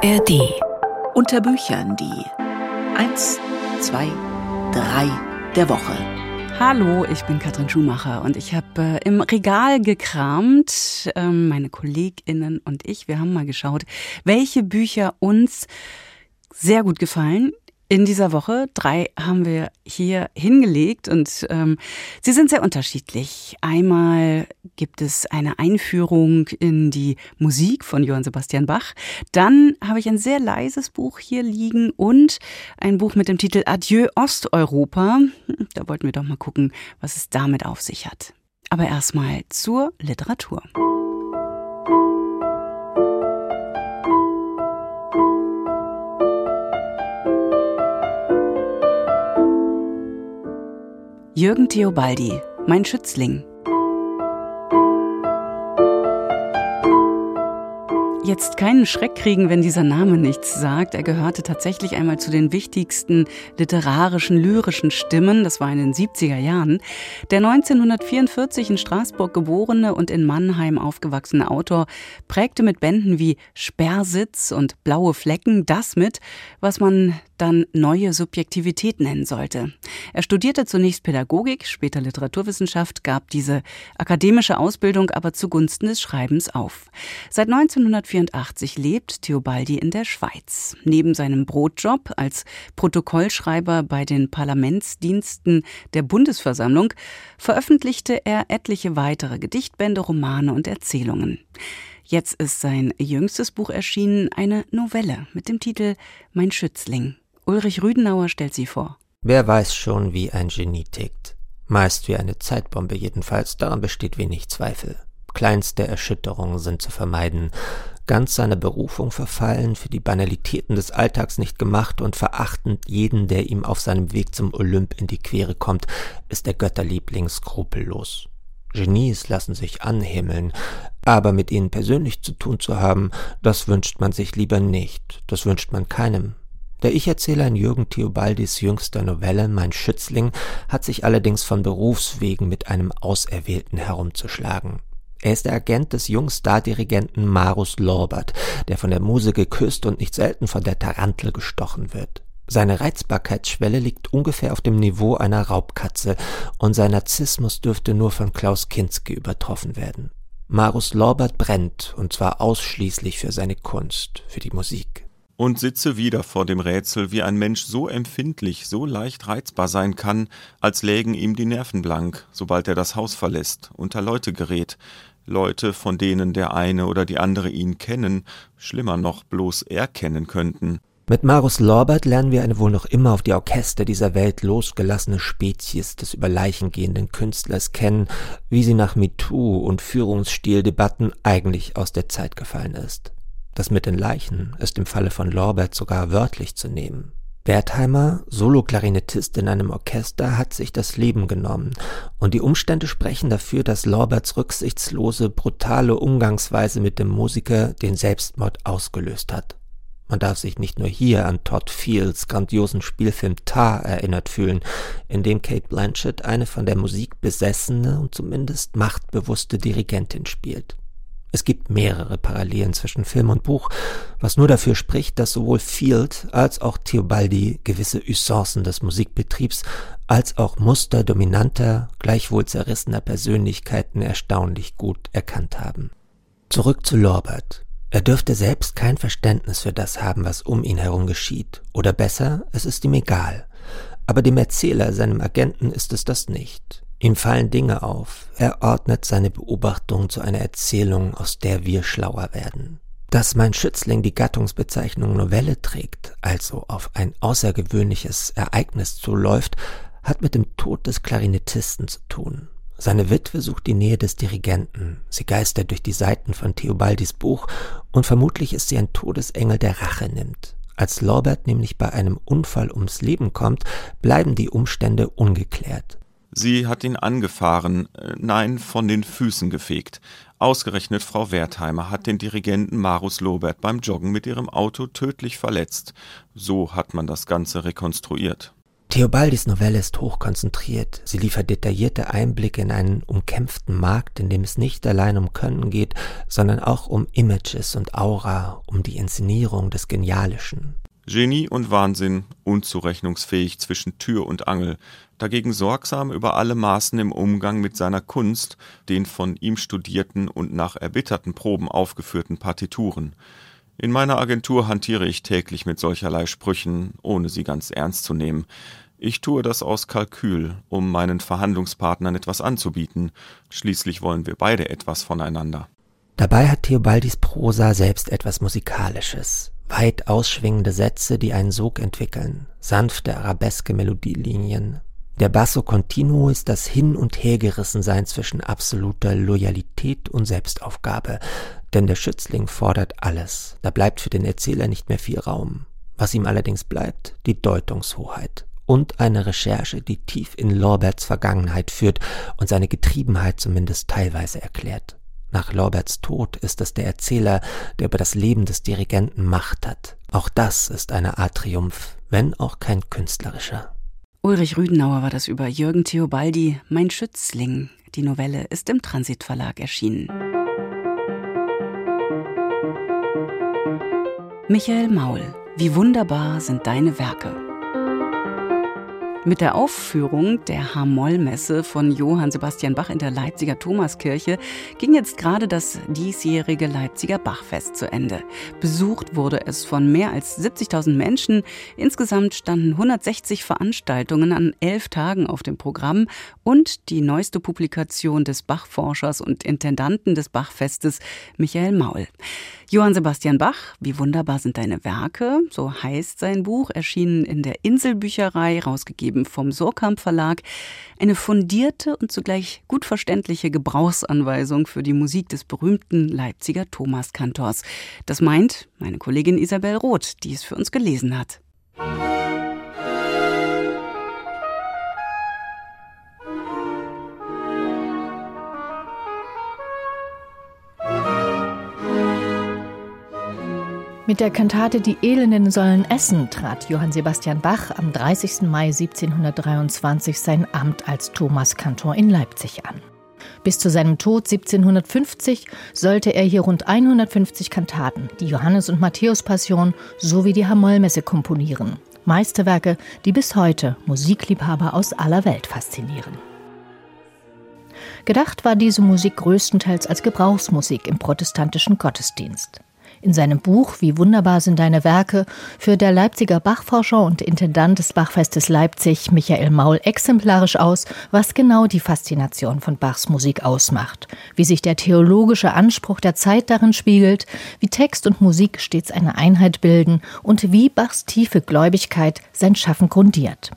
ARD. Unter Büchern die 1, 2, 3 der Woche. Hallo, ich bin Katrin Schumacher und ich habe im Regal gekramt, meine KollegInnen und ich, wir haben mal geschaut, welche Bücher uns sehr gut gefallen. In dieser Woche 3 haben wir hier hingelegt und sie sind sehr unterschiedlich. Einmal gibt es eine Einführung in die Musik von Johann Sebastian Bach. Dann habe ich ein sehr leises Buch hier liegen und ein Buch mit dem Titel Adieu Osteuropa. Da wollten wir doch mal gucken, was es damit auf sich hat. Aber erstmal zur Literatur. Jürgen Theobaldy, Mein Schützling. Jetzt keinen Schreck kriegen, wenn dieser Name nichts sagt. Er gehörte tatsächlich einmal zu den wichtigsten literarischen, lyrischen Stimmen. Das war in den 70er Jahren. Der 1944 in Straßburg geborene und in Mannheim aufgewachsene Autor prägte mit Bänden wie Sperrsitz und Blaue Flecken das mit, was man dann neue Subjektivität nennen sollte. Er studierte zunächst Pädagogik, später Literaturwissenschaft, gab diese akademische Ausbildung aber zugunsten des Schreibens auf. Seit 1984 lebt Theobaldy in der Schweiz. Neben seinem Brotjob als Protokollschreiber bei den Parlamentsdiensten der Bundesversammlung veröffentlichte er etliche weitere Gedichtbände, Romane und Erzählungen. Jetzt ist sein jüngstes Buch erschienen, eine Novelle mit dem Titel Mein Schützling. Ulrich Rüdenauer stellt sie vor. Wer weiß schon, wie ein Genie tickt. Meist wie eine Zeitbombe jedenfalls, daran besteht wenig Zweifel. Kleinste Erschütterungen sind zu vermeiden. Ganz seiner Berufung verfallen, für die Banalitäten des Alltags nicht gemacht und verachtend jeden, der ihm auf seinem Weg zum Olymp in die Quere kommt, ist der Götterliebling skrupellos. Genies lassen sich anhimmeln, aber mit ihnen persönlich zu tun zu haben, das wünscht man sich lieber nicht, das wünscht man keinem. Der Ich-Erzähler in Jürgen Theobaldys jüngster Novelle »Mein Schützling« hat sich allerdings von Berufswegen mit einem Auserwählten herumzuschlagen. Er ist der Agent des jungen Stardirigenten Marius Lorbert, der von der Muse geküsst und nicht selten von der Tarantel gestochen wird. Seine Reizbarkeitsschwelle liegt ungefähr auf dem Niveau einer Raubkatze und sein Narzissmus dürfte nur von Klaus Kinski übertroffen werden. Marius Lorbert brennt, und zwar ausschließlich für seine Kunst, für die Musik. Und sitze wieder vor dem Rätsel, wie ein Mensch so empfindlich, so leicht reizbar sein kann, als lägen ihm die Nerven blank, sobald er das Haus verlässt, unter Leute gerät. Leute, von denen der eine oder die andere ihn kennen, schlimmer noch bloß erkennen könnten. Mit Marius Lorbert lernen wir eine wohl noch immer auf die Orchester dieser Welt losgelassene Spezies des über Leichen gehenden Künstlers kennen, wie sie nach MeToo- und Führungsstildebatten eigentlich aus der Zeit gefallen ist. Das mit den Leichen ist im Falle von Lorbert sogar wörtlich zu nehmen. Wertheimer, Soloklarinettist in einem Orchester, hat sich das Leben genommen und die Umstände sprechen dafür, dass Lorberts rücksichtslose, brutale Umgangsweise mit dem Musiker den Selbstmord ausgelöst hat. Man darf sich nicht nur hier an Todd Fields grandiosen Spielfilm Tar erinnert fühlen, in dem Cate Blanchett eine von der Musik besessene und zumindest machtbewusste Dirigentin spielt. Es gibt mehrere Parallelen zwischen Film und Buch, was nur dafür spricht, dass sowohl Field als auch Theobaldy gewisse Usancen des Musikbetriebs als auch Muster dominanter, gleichwohl zerrissener Persönlichkeiten erstaunlich gut erkannt haben. Zurück zu Lorbert. Er dürfte selbst kein Verständnis für das haben, was um ihn herum geschieht. Oder besser, es ist ihm egal. Aber dem Erzähler, seinem Agenten, ist es das nicht. Ihm fallen Dinge auf. Er ordnet seine Beobachtungen zu einer Erzählung, aus der wir schlauer werden. Dass Mein Schützling die Gattungsbezeichnung Novelle trägt, also auf ein außergewöhnliches Ereignis zuläuft, hat mit dem Tod des Klarinettisten zu tun. Seine Witwe sucht die Nähe des Dirigenten. Sie geistert durch die Seiten von Theobaldys Buch und vermutlich ist sie ein Todesengel, der Rache nimmt. Als Lorbert nämlich bei einem Unfall ums Leben kommt, bleiben die Umstände ungeklärt. Sie hat ihn angefahren, nein, von den Füßen gefegt. Ausgerechnet Frau Wertheimer hat den Dirigenten Marius Lorbert beim Joggen mit ihrem Auto tödlich verletzt. So hat man das Ganze rekonstruiert. Theobaldys Novelle ist hochkonzentriert. Sie liefert detaillierte Einblicke in einen umkämpften Markt, in dem es nicht allein um Können geht, sondern auch um Images und Aura, um die Inszenierung des Genialischen. Genie und Wahnsinn, unzurechnungsfähig zwischen Tür und Angel, dagegen sorgsam über alle Maßen im Umgang mit seiner Kunst, den von ihm studierten und nach erbitterten Proben aufgeführten Partituren. In meiner Agentur hantiere ich täglich mit solcherlei Sprüchen, ohne sie ganz ernst zu nehmen. Ich tue das aus Kalkül, um meinen Verhandlungspartnern etwas anzubieten. Schließlich wollen wir beide etwas voneinander. Dabei hat Theobaldys Prosa selbst etwas Musikalisches. Weit ausschwingende Sätze, die einen Sog entwickeln. Sanfte, arabeske Melodielinien. Der Basso Continuo ist das Hin- und Hergerissensein zwischen absoluter Loyalität und Selbstaufgabe. Denn der Schützling fordert alles. Da bleibt für den Erzähler nicht mehr viel Raum. Was ihm allerdings bleibt, die Deutungshoheit. Und eine Recherche, die tief in Lorberts Vergangenheit führt und seine Getriebenheit zumindest teilweise erklärt. Nach Lorberts Tod ist es der Erzähler, der über das Leben des Dirigenten Macht hat. Auch das ist eine Art Triumph, wenn auch kein künstlerischer. Ulrich Rüdenauer war das über Jürgen Theobaldy, Mein Schützling. Die Novelle ist im Transit Verlag erschienen. Michael Maul, Wie wunderbar sind deine Werke. Mit der Aufführung der H-Moll-Messe von Johann Sebastian Bach in der Leipziger Thomaskirche ging jetzt gerade das diesjährige Leipziger Bachfest zu Ende. Besucht wurde es von mehr als 70.000 Menschen. Insgesamt standen 160 Veranstaltungen an 11 Tagen auf dem Programm und die neueste Publikation des Bachforschers und Intendanten des Bachfestes, Michael Maul. Johann Sebastian Bach, Wie wunderbar sind deine Werke, so heißt sein Buch, erschienen in der Inselbücherei, rausgegeben vom Sorkamp-Verlag. Eine fundierte und zugleich gut verständliche Gebrauchsanweisung für die Musik des berühmten Leipziger Thomaskantors. Das meint meine Kollegin Isabel Roth, die es für uns gelesen hat. Mit der Kantate Die Elenden sollen essen trat Johann Sebastian Bach am 30. Mai 1723 sein Amt als Thomaskantor in Leipzig an. Bis zu seinem Tod 1750 sollte er hier rund 150 Kantaten, die Johannes- und Matthäus-Passion sowie die H-Moll-Messe komponieren. Meisterwerke, die bis heute Musikliebhaber aus aller Welt faszinieren. Gedacht war diese Musik größtenteils als Gebrauchsmusik im protestantischen Gottesdienst. In seinem Buch »Wie wunderbar sind deine Werke« führt der Leipziger Bachforscher und Intendant des Bachfestes Leipzig, Michael Maul, exemplarisch aus, was genau die Faszination von Bachs Musik ausmacht, wie sich der theologische Anspruch der Zeit darin spiegelt, wie Text und Musik stets eine Einheit bilden und wie Bachs tiefe Gläubigkeit sein Schaffen grundiert.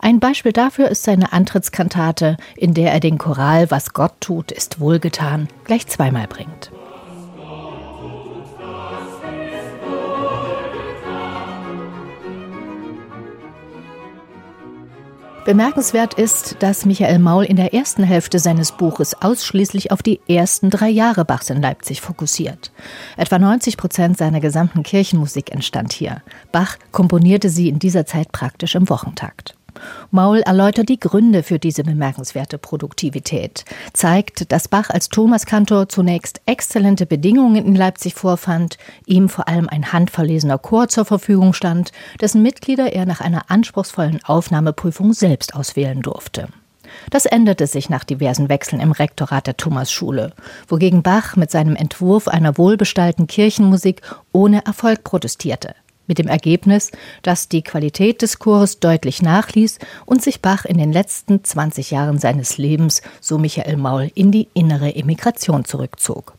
Ein Beispiel dafür ist seine Antrittskantate, in der er den Choral »Was Gott tut, ist wohlgetan« gleich zweimal bringt. Bemerkenswert ist, dass Michael Maul in der ersten Hälfte seines Buches ausschließlich auf die ersten 3 Jahre Bachs in Leipzig fokussiert. Etwa 90% seiner gesamten Kirchenmusik entstand hier. Bach komponierte sie in dieser Zeit praktisch im Wochentakt. Maul erläutert die Gründe für diese bemerkenswerte Produktivität, zeigt, dass Bach als Thomaskantor zunächst exzellente Bedingungen in Leipzig vorfand, ihm vor allem ein handverlesener Chor zur Verfügung stand, dessen Mitglieder er nach einer anspruchsvollen Aufnahmeprüfung selbst auswählen durfte. Das änderte sich nach diversen Wechseln im Rektorat der Thomasschule, wogegen Bach mit seinem Entwurf einer wohlbestallten Kirchenmusik ohne Erfolg protestierte. Mit dem Ergebnis, dass die Qualität des Chores deutlich nachließ und sich Bach in den letzten 20 Jahren seines Lebens, so Michael Maul, in die innere Emigration zurückzog.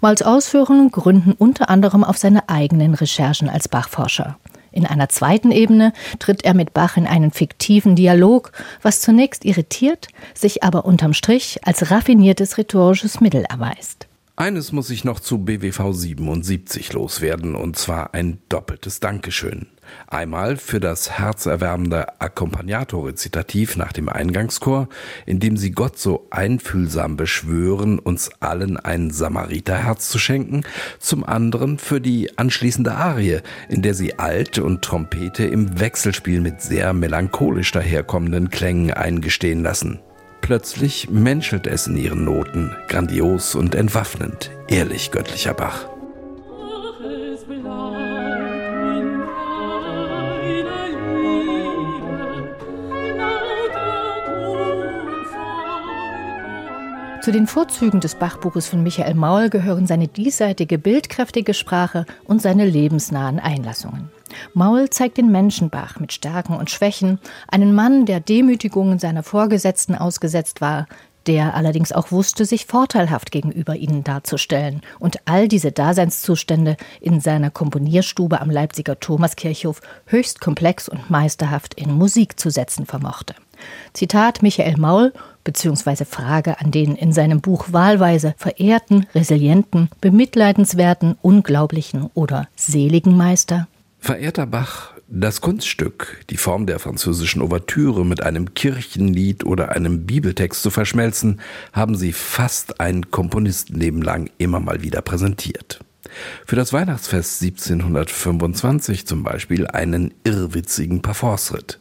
Mauls Ausführungen gründen unter anderem auf seine eigenen Recherchen als Bachforscher. In einer zweiten Ebene tritt er mit Bach in einen fiktiven Dialog, was zunächst irritiert, sich aber unterm Strich als raffiniertes rhetorisches Mittel erweist. Eines muss ich noch zu BWV 77 loswerden, und zwar ein doppeltes Dankeschön. Einmal für das herzerwärmende Accompagnator-Rezitativ nach dem Eingangschor, in dem sie Gott so einfühlsam beschwören, uns allen ein Samariterherz zu schenken. Zum anderen für die anschließende Arie, in der sie Alt und Trompete im Wechselspiel mit sehr melancholisch daherkommenden Klängen eingestehen lassen. Plötzlich menschelt es in ihren Noten, grandios und entwaffnend, ehrlich göttlicher Bach. Zu den Vorzügen des Bachbuches von Michael Maul gehören seine diesseitige, bildkräftige Sprache und seine lebensnahen Einlassungen. Maul zeigt den Menschen Bach mit Stärken und Schwächen, einen Mann, der Demütigungen seiner Vorgesetzten ausgesetzt war, der allerdings auch wusste, sich vorteilhaft gegenüber ihnen darzustellen und all diese Daseinszustände in seiner Komponierstube am Leipziger Thomaskirchhof höchst komplex und meisterhaft in Musik zu setzen vermochte. Zitat Michael Maul bzw. Frage an den in seinem Buch wahlweise verehrten, resilienten, bemitleidenswerten, unglaublichen oder seligen Meister. Verehrter Bach, das Kunststück, die Form der französischen Ouvertüre mit einem Kirchenlied oder einem Bibeltext zu verschmelzen, haben Sie fast ein Komponistenleben lang immer mal wieder präsentiert. Für das Weihnachtsfest 1725 zum Beispiel einen irrwitzigen Parforceritt.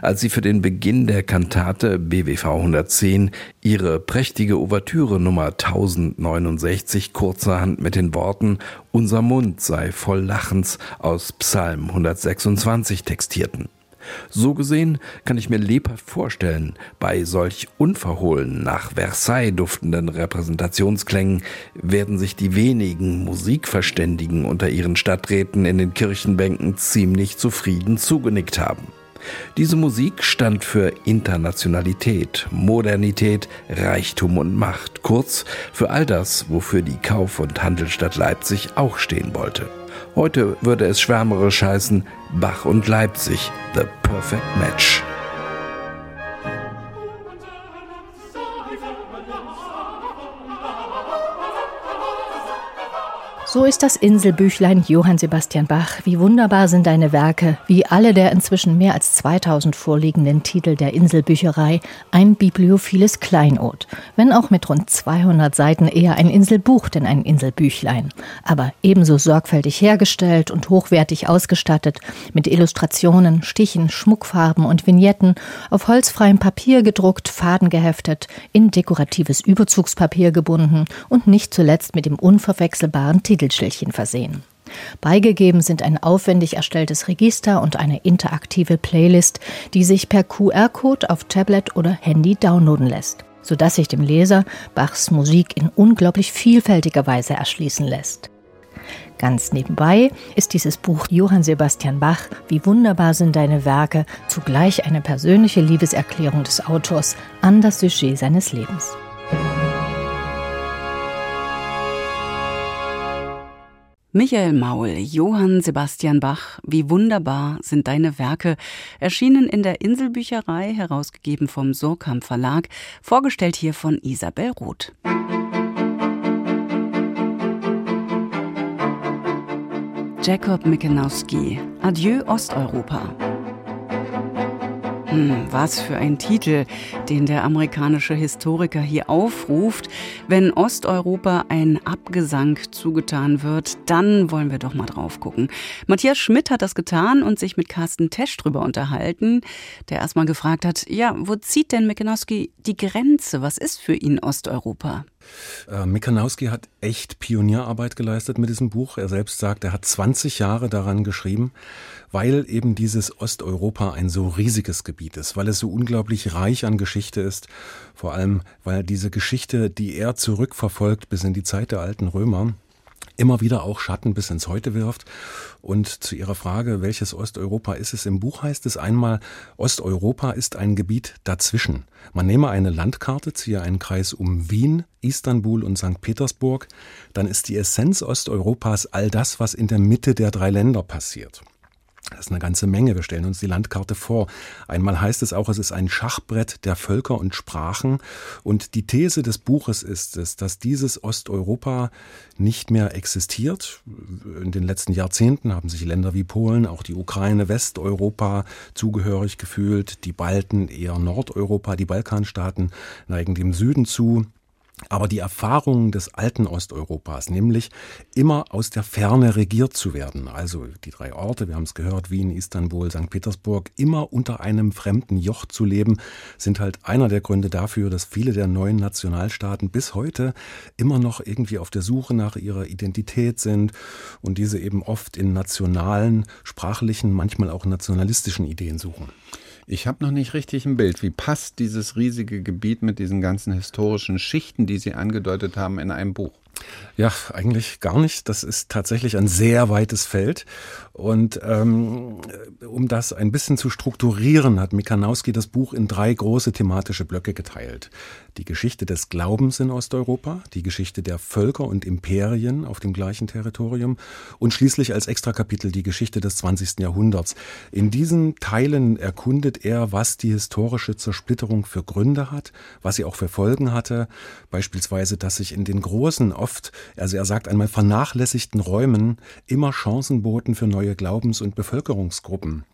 Als sie für den Beginn der Kantate BWV 110 ihre prächtige Ouvertüre Nummer 1069 kurzerhand mit den Worten »Unser Mund sei voll Lachens« aus Psalm 126 textierten. So gesehen kann ich mir lebhaft vorstellen, bei solch unverhohlen nach Versailles duftenden Repräsentationsklängen werden sich die wenigen Musikverständigen unter ihren Stadträten in den Kirchenbänken ziemlich zufrieden zugenickt haben. Diese Musik stand für Internationalität, Modernität, Reichtum und Macht, kurz für all das, wofür die Kauf- und Handelsstadt Leipzig auch stehen wollte. Heute würde es schwärmerisch heißen, Bach und Leipzig, the perfect match. So ist das Inselbüchlein Johann Sebastian Bach, Wie wunderbar sind deine Werke, wie alle der inzwischen mehr als 2000 vorliegenden Titel der Inselbücherei, ein bibliophiles Kleinod. Wenn auch mit rund 200 Seiten eher ein Inselbuch, denn ein Inselbüchlein. Aber ebenso sorgfältig hergestellt und hochwertig ausgestattet, mit Illustrationen, Stichen, Schmuckfarben und Vignetten, auf holzfreiem Papier gedruckt, Faden geheftet, in dekoratives Überzugspapier gebunden und nicht zuletzt mit dem unverwechselbaren Titel versehen. Beigegeben sind ein aufwendig erstelltes Register und eine interaktive Playlist, die sich per QR-Code auf Tablet oder Handy downloaden lässt, sodass sich dem Leser Bachs Musik in unglaublich vielfältiger Weise erschließen lässt. Ganz nebenbei ist dieses Buch Johann Sebastian Bach, Wie wunderbar sind deine Werke, zugleich eine persönliche Liebeserklärung des Autors an das Sujet seines Lebens. Michael Maul, Johann Sebastian Bach, Wie wunderbar sind deine Werke, erschienen in der Inselbücherei, herausgegeben vom Sorkamp-Verlag, vorgestellt hier von Isabel Roth. Jacob Mikanowski, Adieu Osteuropa. Was für ein Titel, den der amerikanische Historiker hier aufruft. Wenn Osteuropa ein Abgesang zugetan wird, dann wollen wir doch mal drauf gucken. Matthias Schmidt hat das getan und sich mit Carsten Tesch drüber unterhalten, der erstmal gefragt hat, ja, wo zieht denn Mikanowski die Grenze? Was ist für ihn Osteuropa? Mikanowski hat echt Pionierarbeit geleistet mit diesem Buch. Er selbst sagt, er hat 20 Jahre daran geschrieben, weil eben dieses Osteuropa ein so riesiges Gebiet ist, weil es so unglaublich reich an Geschichte ist, vor allem weil diese Geschichte, die er zurückverfolgt bis in die Zeit der alten Römer, immer wieder auch Schatten bis ins Heute wirft. Und zu Ihrer Frage, welches Osteuropa ist es? Im Buch heißt es einmal, Osteuropa ist ein Gebiet dazwischen. Man nehme eine Landkarte, ziehe einen Kreis um Wien, Istanbul und St. Petersburg. Dann ist die Essenz Osteuropas all das, was in der Mitte der drei Länder passiert. Das ist eine ganze Menge. Wir stellen uns die Landkarte vor. Einmal heißt es auch, es ist ein Schachbrett der Völker und Sprachen. Und die These des Buches ist es, dass dieses Osteuropa nicht mehr existiert. In den letzten Jahrzehnten haben sich Länder wie Polen, auch die Ukraine, Westeuropa zugehörig gefühlt. Die Balten eher Nordeuropa, die Balkanstaaten neigen dem Süden zu. Aber die Erfahrungen des alten Osteuropas, nämlich immer aus der Ferne regiert zu werden, also die drei Orte, wir haben es gehört, Wien, Istanbul, St. Petersburg, immer unter einem fremden Joch zu leben, sind halt einer der Gründe dafür, dass viele der neuen Nationalstaaten bis heute immer noch irgendwie auf der Suche nach ihrer Identität sind und diese eben oft in nationalen, sprachlichen, manchmal auch nationalistischen Ideen suchen. Ich habe noch nicht richtig ein Bild. Wie passt dieses riesige Gebiet mit diesen ganzen historischen Schichten, die Sie angedeutet haben, in einem Buch? Ja, eigentlich gar nicht. Das ist tatsächlich ein sehr weites Feld. Und um das ein bisschen zu strukturieren, hat Mikanowski das Buch in drei große thematische Blöcke geteilt. Die Geschichte des Glaubens in Osteuropa, die Geschichte der Völker und Imperien auf dem gleichen Territorium und schließlich als Extrakapitel die Geschichte des 20. Jahrhunderts. In diesen Teilen erkundet er, was die historische Zersplitterung für Gründe hat, was sie auch für Folgen hatte. Beispielsweise, dass sich in den großen oft, also er sagt einmal, vernachlässigten Räumen immer Chancen boten für neue Glaubens- und Bevölkerungsgruppen.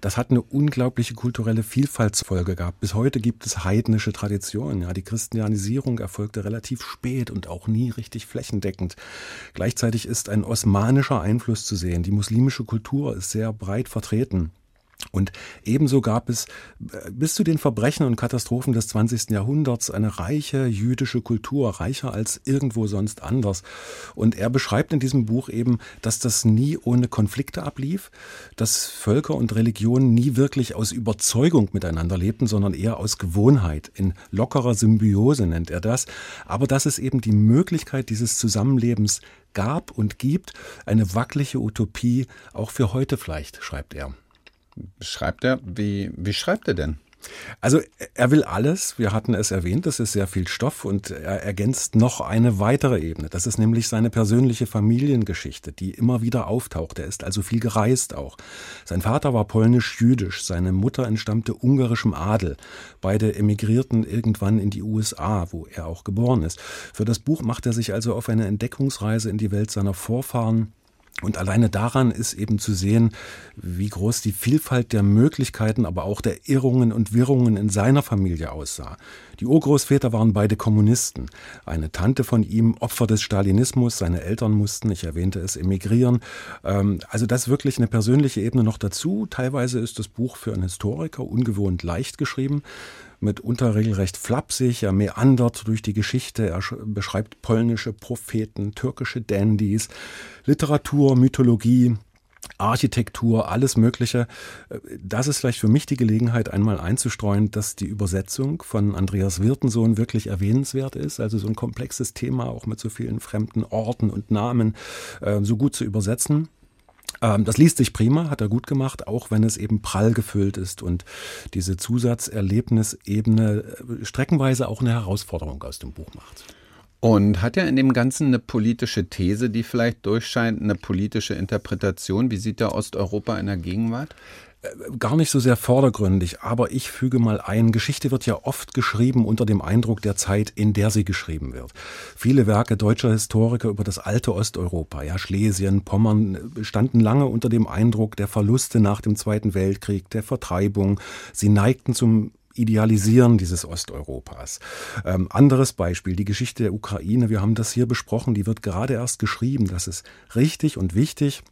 Das hat eine unglaubliche kulturelle Vielfaltsfolge gehabt. Bis heute gibt es heidnische Traditionen. Ja, die Christianisierung erfolgte relativ spät und auch nie richtig flächendeckend. Gleichzeitig ist ein osmanischer Einfluss zu sehen. Die muslimische Kultur ist sehr breit vertreten. Und ebenso gab es bis zu den Verbrechen und Katastrophen des 20. Jahrhunderts eine reiche jüdische Kultur, reicher als irgendwo sonst anders. Und er beschreibt in diesem Buch eben, dass das nie ohne Konflikte ablief, dass Völker und Religionen nie wirklich aus Überzeugung miteinander lebten, sondern eher aus Gewohnheit, in lockerer Symbiose nennt er das. Aber dass es eben die Möglichkeit dieses Zusammenlebens gab und gibt, eine wackelige Utopie, auch für heute vielleicht, schreibt er. Schreibt er? Wie schreibt er denn? Also er will alles, wir hatten es erwähnt, das ist sehr viel Stoff und er ergänzt noch eine weitere Ebene. Das ist nämlich seine persönliche Familiengeschichte, die immer wieder auftaucht. Er ist also viel gereist auch. Sein Vater war polnisch-jüdisch, seine Mutter entstammte ungarischem Adel. Beide emigrierten irgendwann in die USA, wo er auch geboren ist. Für das Buch macht er sich also auf eine Entdeckungsreise in die Welt seiner Vorfahren. Und alleine daran ist eben zu sehen, wie groß die Vielfalt der Möglichkeiten, aber auch der Irrungen und Wirrungen in seiner Familie aussah. Die Urgroßväter waren beide Kommunisten. Eine Tante von ihm, Opfer des Stalinismus, seine Eltern mussten, ich erwähnte es, emigrieren. Also das ist wirklich eine persönliche Ebene noch dazu. Teilweise ist das Buch für einen Historiker ungewohnt leicht geschrieben. Mitunter regelrecht flapsig, er meandert durch die Geschichte, er beschreibt polnische Propheten, türkische Dandys, Literatur, Mythologie, Architektur, alles Mögliche. Das ist vielleicht für mich die Gelegenheit, einmal einzustreuen, dass die Übersetzung von Andreas Wirtensohn wirklich erwähnenswert ist. Also so ein komplexes Thema, auch mit so vielen fremden Orten und Namen, so gut zu übersetzen. Das liest sich prima, hat er gut gemacht, auch wenn es eben prall gefüllt ist und diese Zusatzerlebnisebene streckenweise auch eine Herausforderung aus dem Buch macht. Und hat er in dem Ganzen eine politische These, die vielleicht durchscheint, eine politische Interpretation? Wie sieht da Osteuropa in der Gegenwart? Gar nicht so sehr vordergründig, aber ich füge mal ein, Geschichte wird ja oft geschrieben unter dem Eindruck der Zeit, in der sie geschrieben wird. Viele Werke deutscher Historiker über das alte Osteuropa, ja Schlesien, Pommern, standen lange unter dem Eindruck der Verluste nach dem Zweiten Weltkrieg, der Vertreibung. Sie neigten zum Idealisieren dieses Osteuropas. Anderes Beispiel, die Geschichte der Ukraine, wir haben das hier besprochen, die wird gerade erst geschrieben, das ist richtig und wichtig.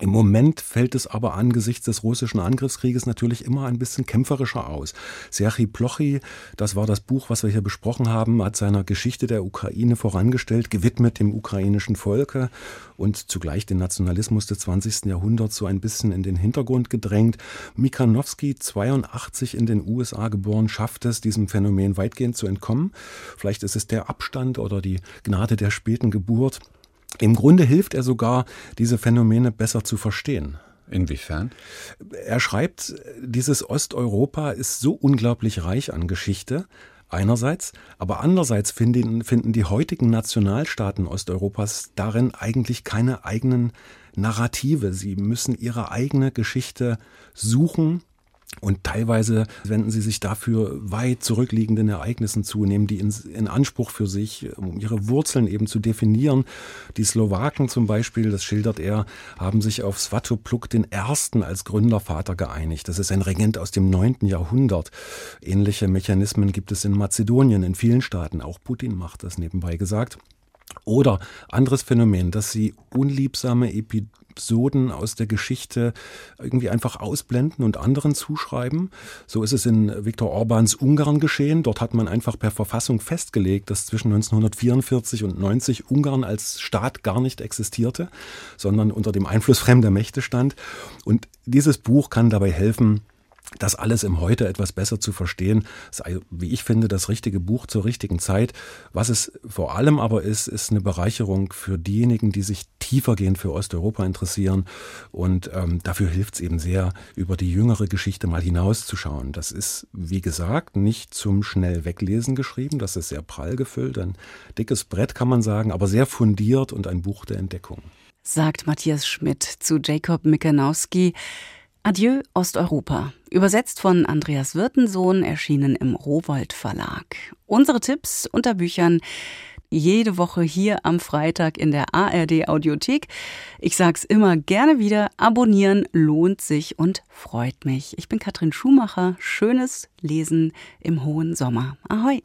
Im Moment fällt es aber angesichts des russischen Angriffskrieges natürlich immer ein bisschen kämpferischer aus. Serhii Plochy, das war das Buch, was wir hier besprochen haben, hat seiner Geschichte der Ukraine vorangestellt, gewidmet dem ukrainischen Volke und zugleich den Nationalismus des 20. Jahrhunderts so ein bisschen in den Hintergrund gedrängt. Mikanowski, 82 in den USA geboren, schafft es, diesem Phänomen weitgehend zu entkommen. Vielleicht ist es der Abstand oder die Gnade der späten Geburt. Im Grunde hilft er sogar, diese Phänomene besser zu verstehen. Inwiefern? Er schreibt, dieses Osteuropa ist so unglaublich reich an Geschichte, einerseits, aber andererseits finden die heutigen Nationalstaaten Osteuropas darin eigentlich keine eigenen Narrative. Sie müssen ihre eigene Geschichte suchen. Und teilweise wenden sie sich dafür weit zurückliegenden Ereignissen zu, nehmen die in Anspruch für sich, um ihre Wurzeln eben zu definieren. Die Slowaken zum Beispiel, das schildert er, haben sich auf Svatopluk den Ersten als Gründervater geeinigt. Das ist ein Regent aus dem 9. Jahrhundert. Ähnliche Mechanismen gibt es in Mazedonien, in vielen Staaten. Auch Putin macht das nebenbei gesagt. Oder anderes Phänomen, dass sie unliebsame Episoden aus der Geschichte irgendwie einfach ausblenden und anderen zuschreiben. So ist es in Viktor Orbáns Ungarn geschehen. Dort hat man einfach per Verfassung festgelegt, dass zwischen 1944 und 90 Ungarn als Staat gar nicht existierte, sondern unter dem Einfluss fremder Mächte stand. Und dieses Buch kann dabei helfen, das alles im Heute etwas besser zu verstehen, sei, wie ich finde, das richtige Buch zur richtigen Zeit. Was es vor allem aber ist, ist eine Bereicherung für diejenigen, die sich tiefergehend für Osteuropa interessieren. Und dafür hilft es eben sehr, über die jüngere Geschichte mal hinauszuschauen. Das ist, wie gesagt, nicht zum schnell Weglesen geschrieben. Das ist sehr prall gefüllt, ein dickes Brett kann man sagen, aber sehr fundiert und ein Buch der Entdeckung. Sagt Matthias Schmidt zu Jacob Mikanowski. Adieu Osteuropa, übersetzt von Andreas Wirtensohn, erschienen im Rowohlt Verlag. Unsere Tipps unter Büchern jede Woche hier am Freitag in der ARD Audiothek. Ich sag's immer gerne wieder, abonnieren lohnt sich und freut mich. Ich bin Katrin Schumacher, schönes Lesen im hohen Sommer. Ahoi!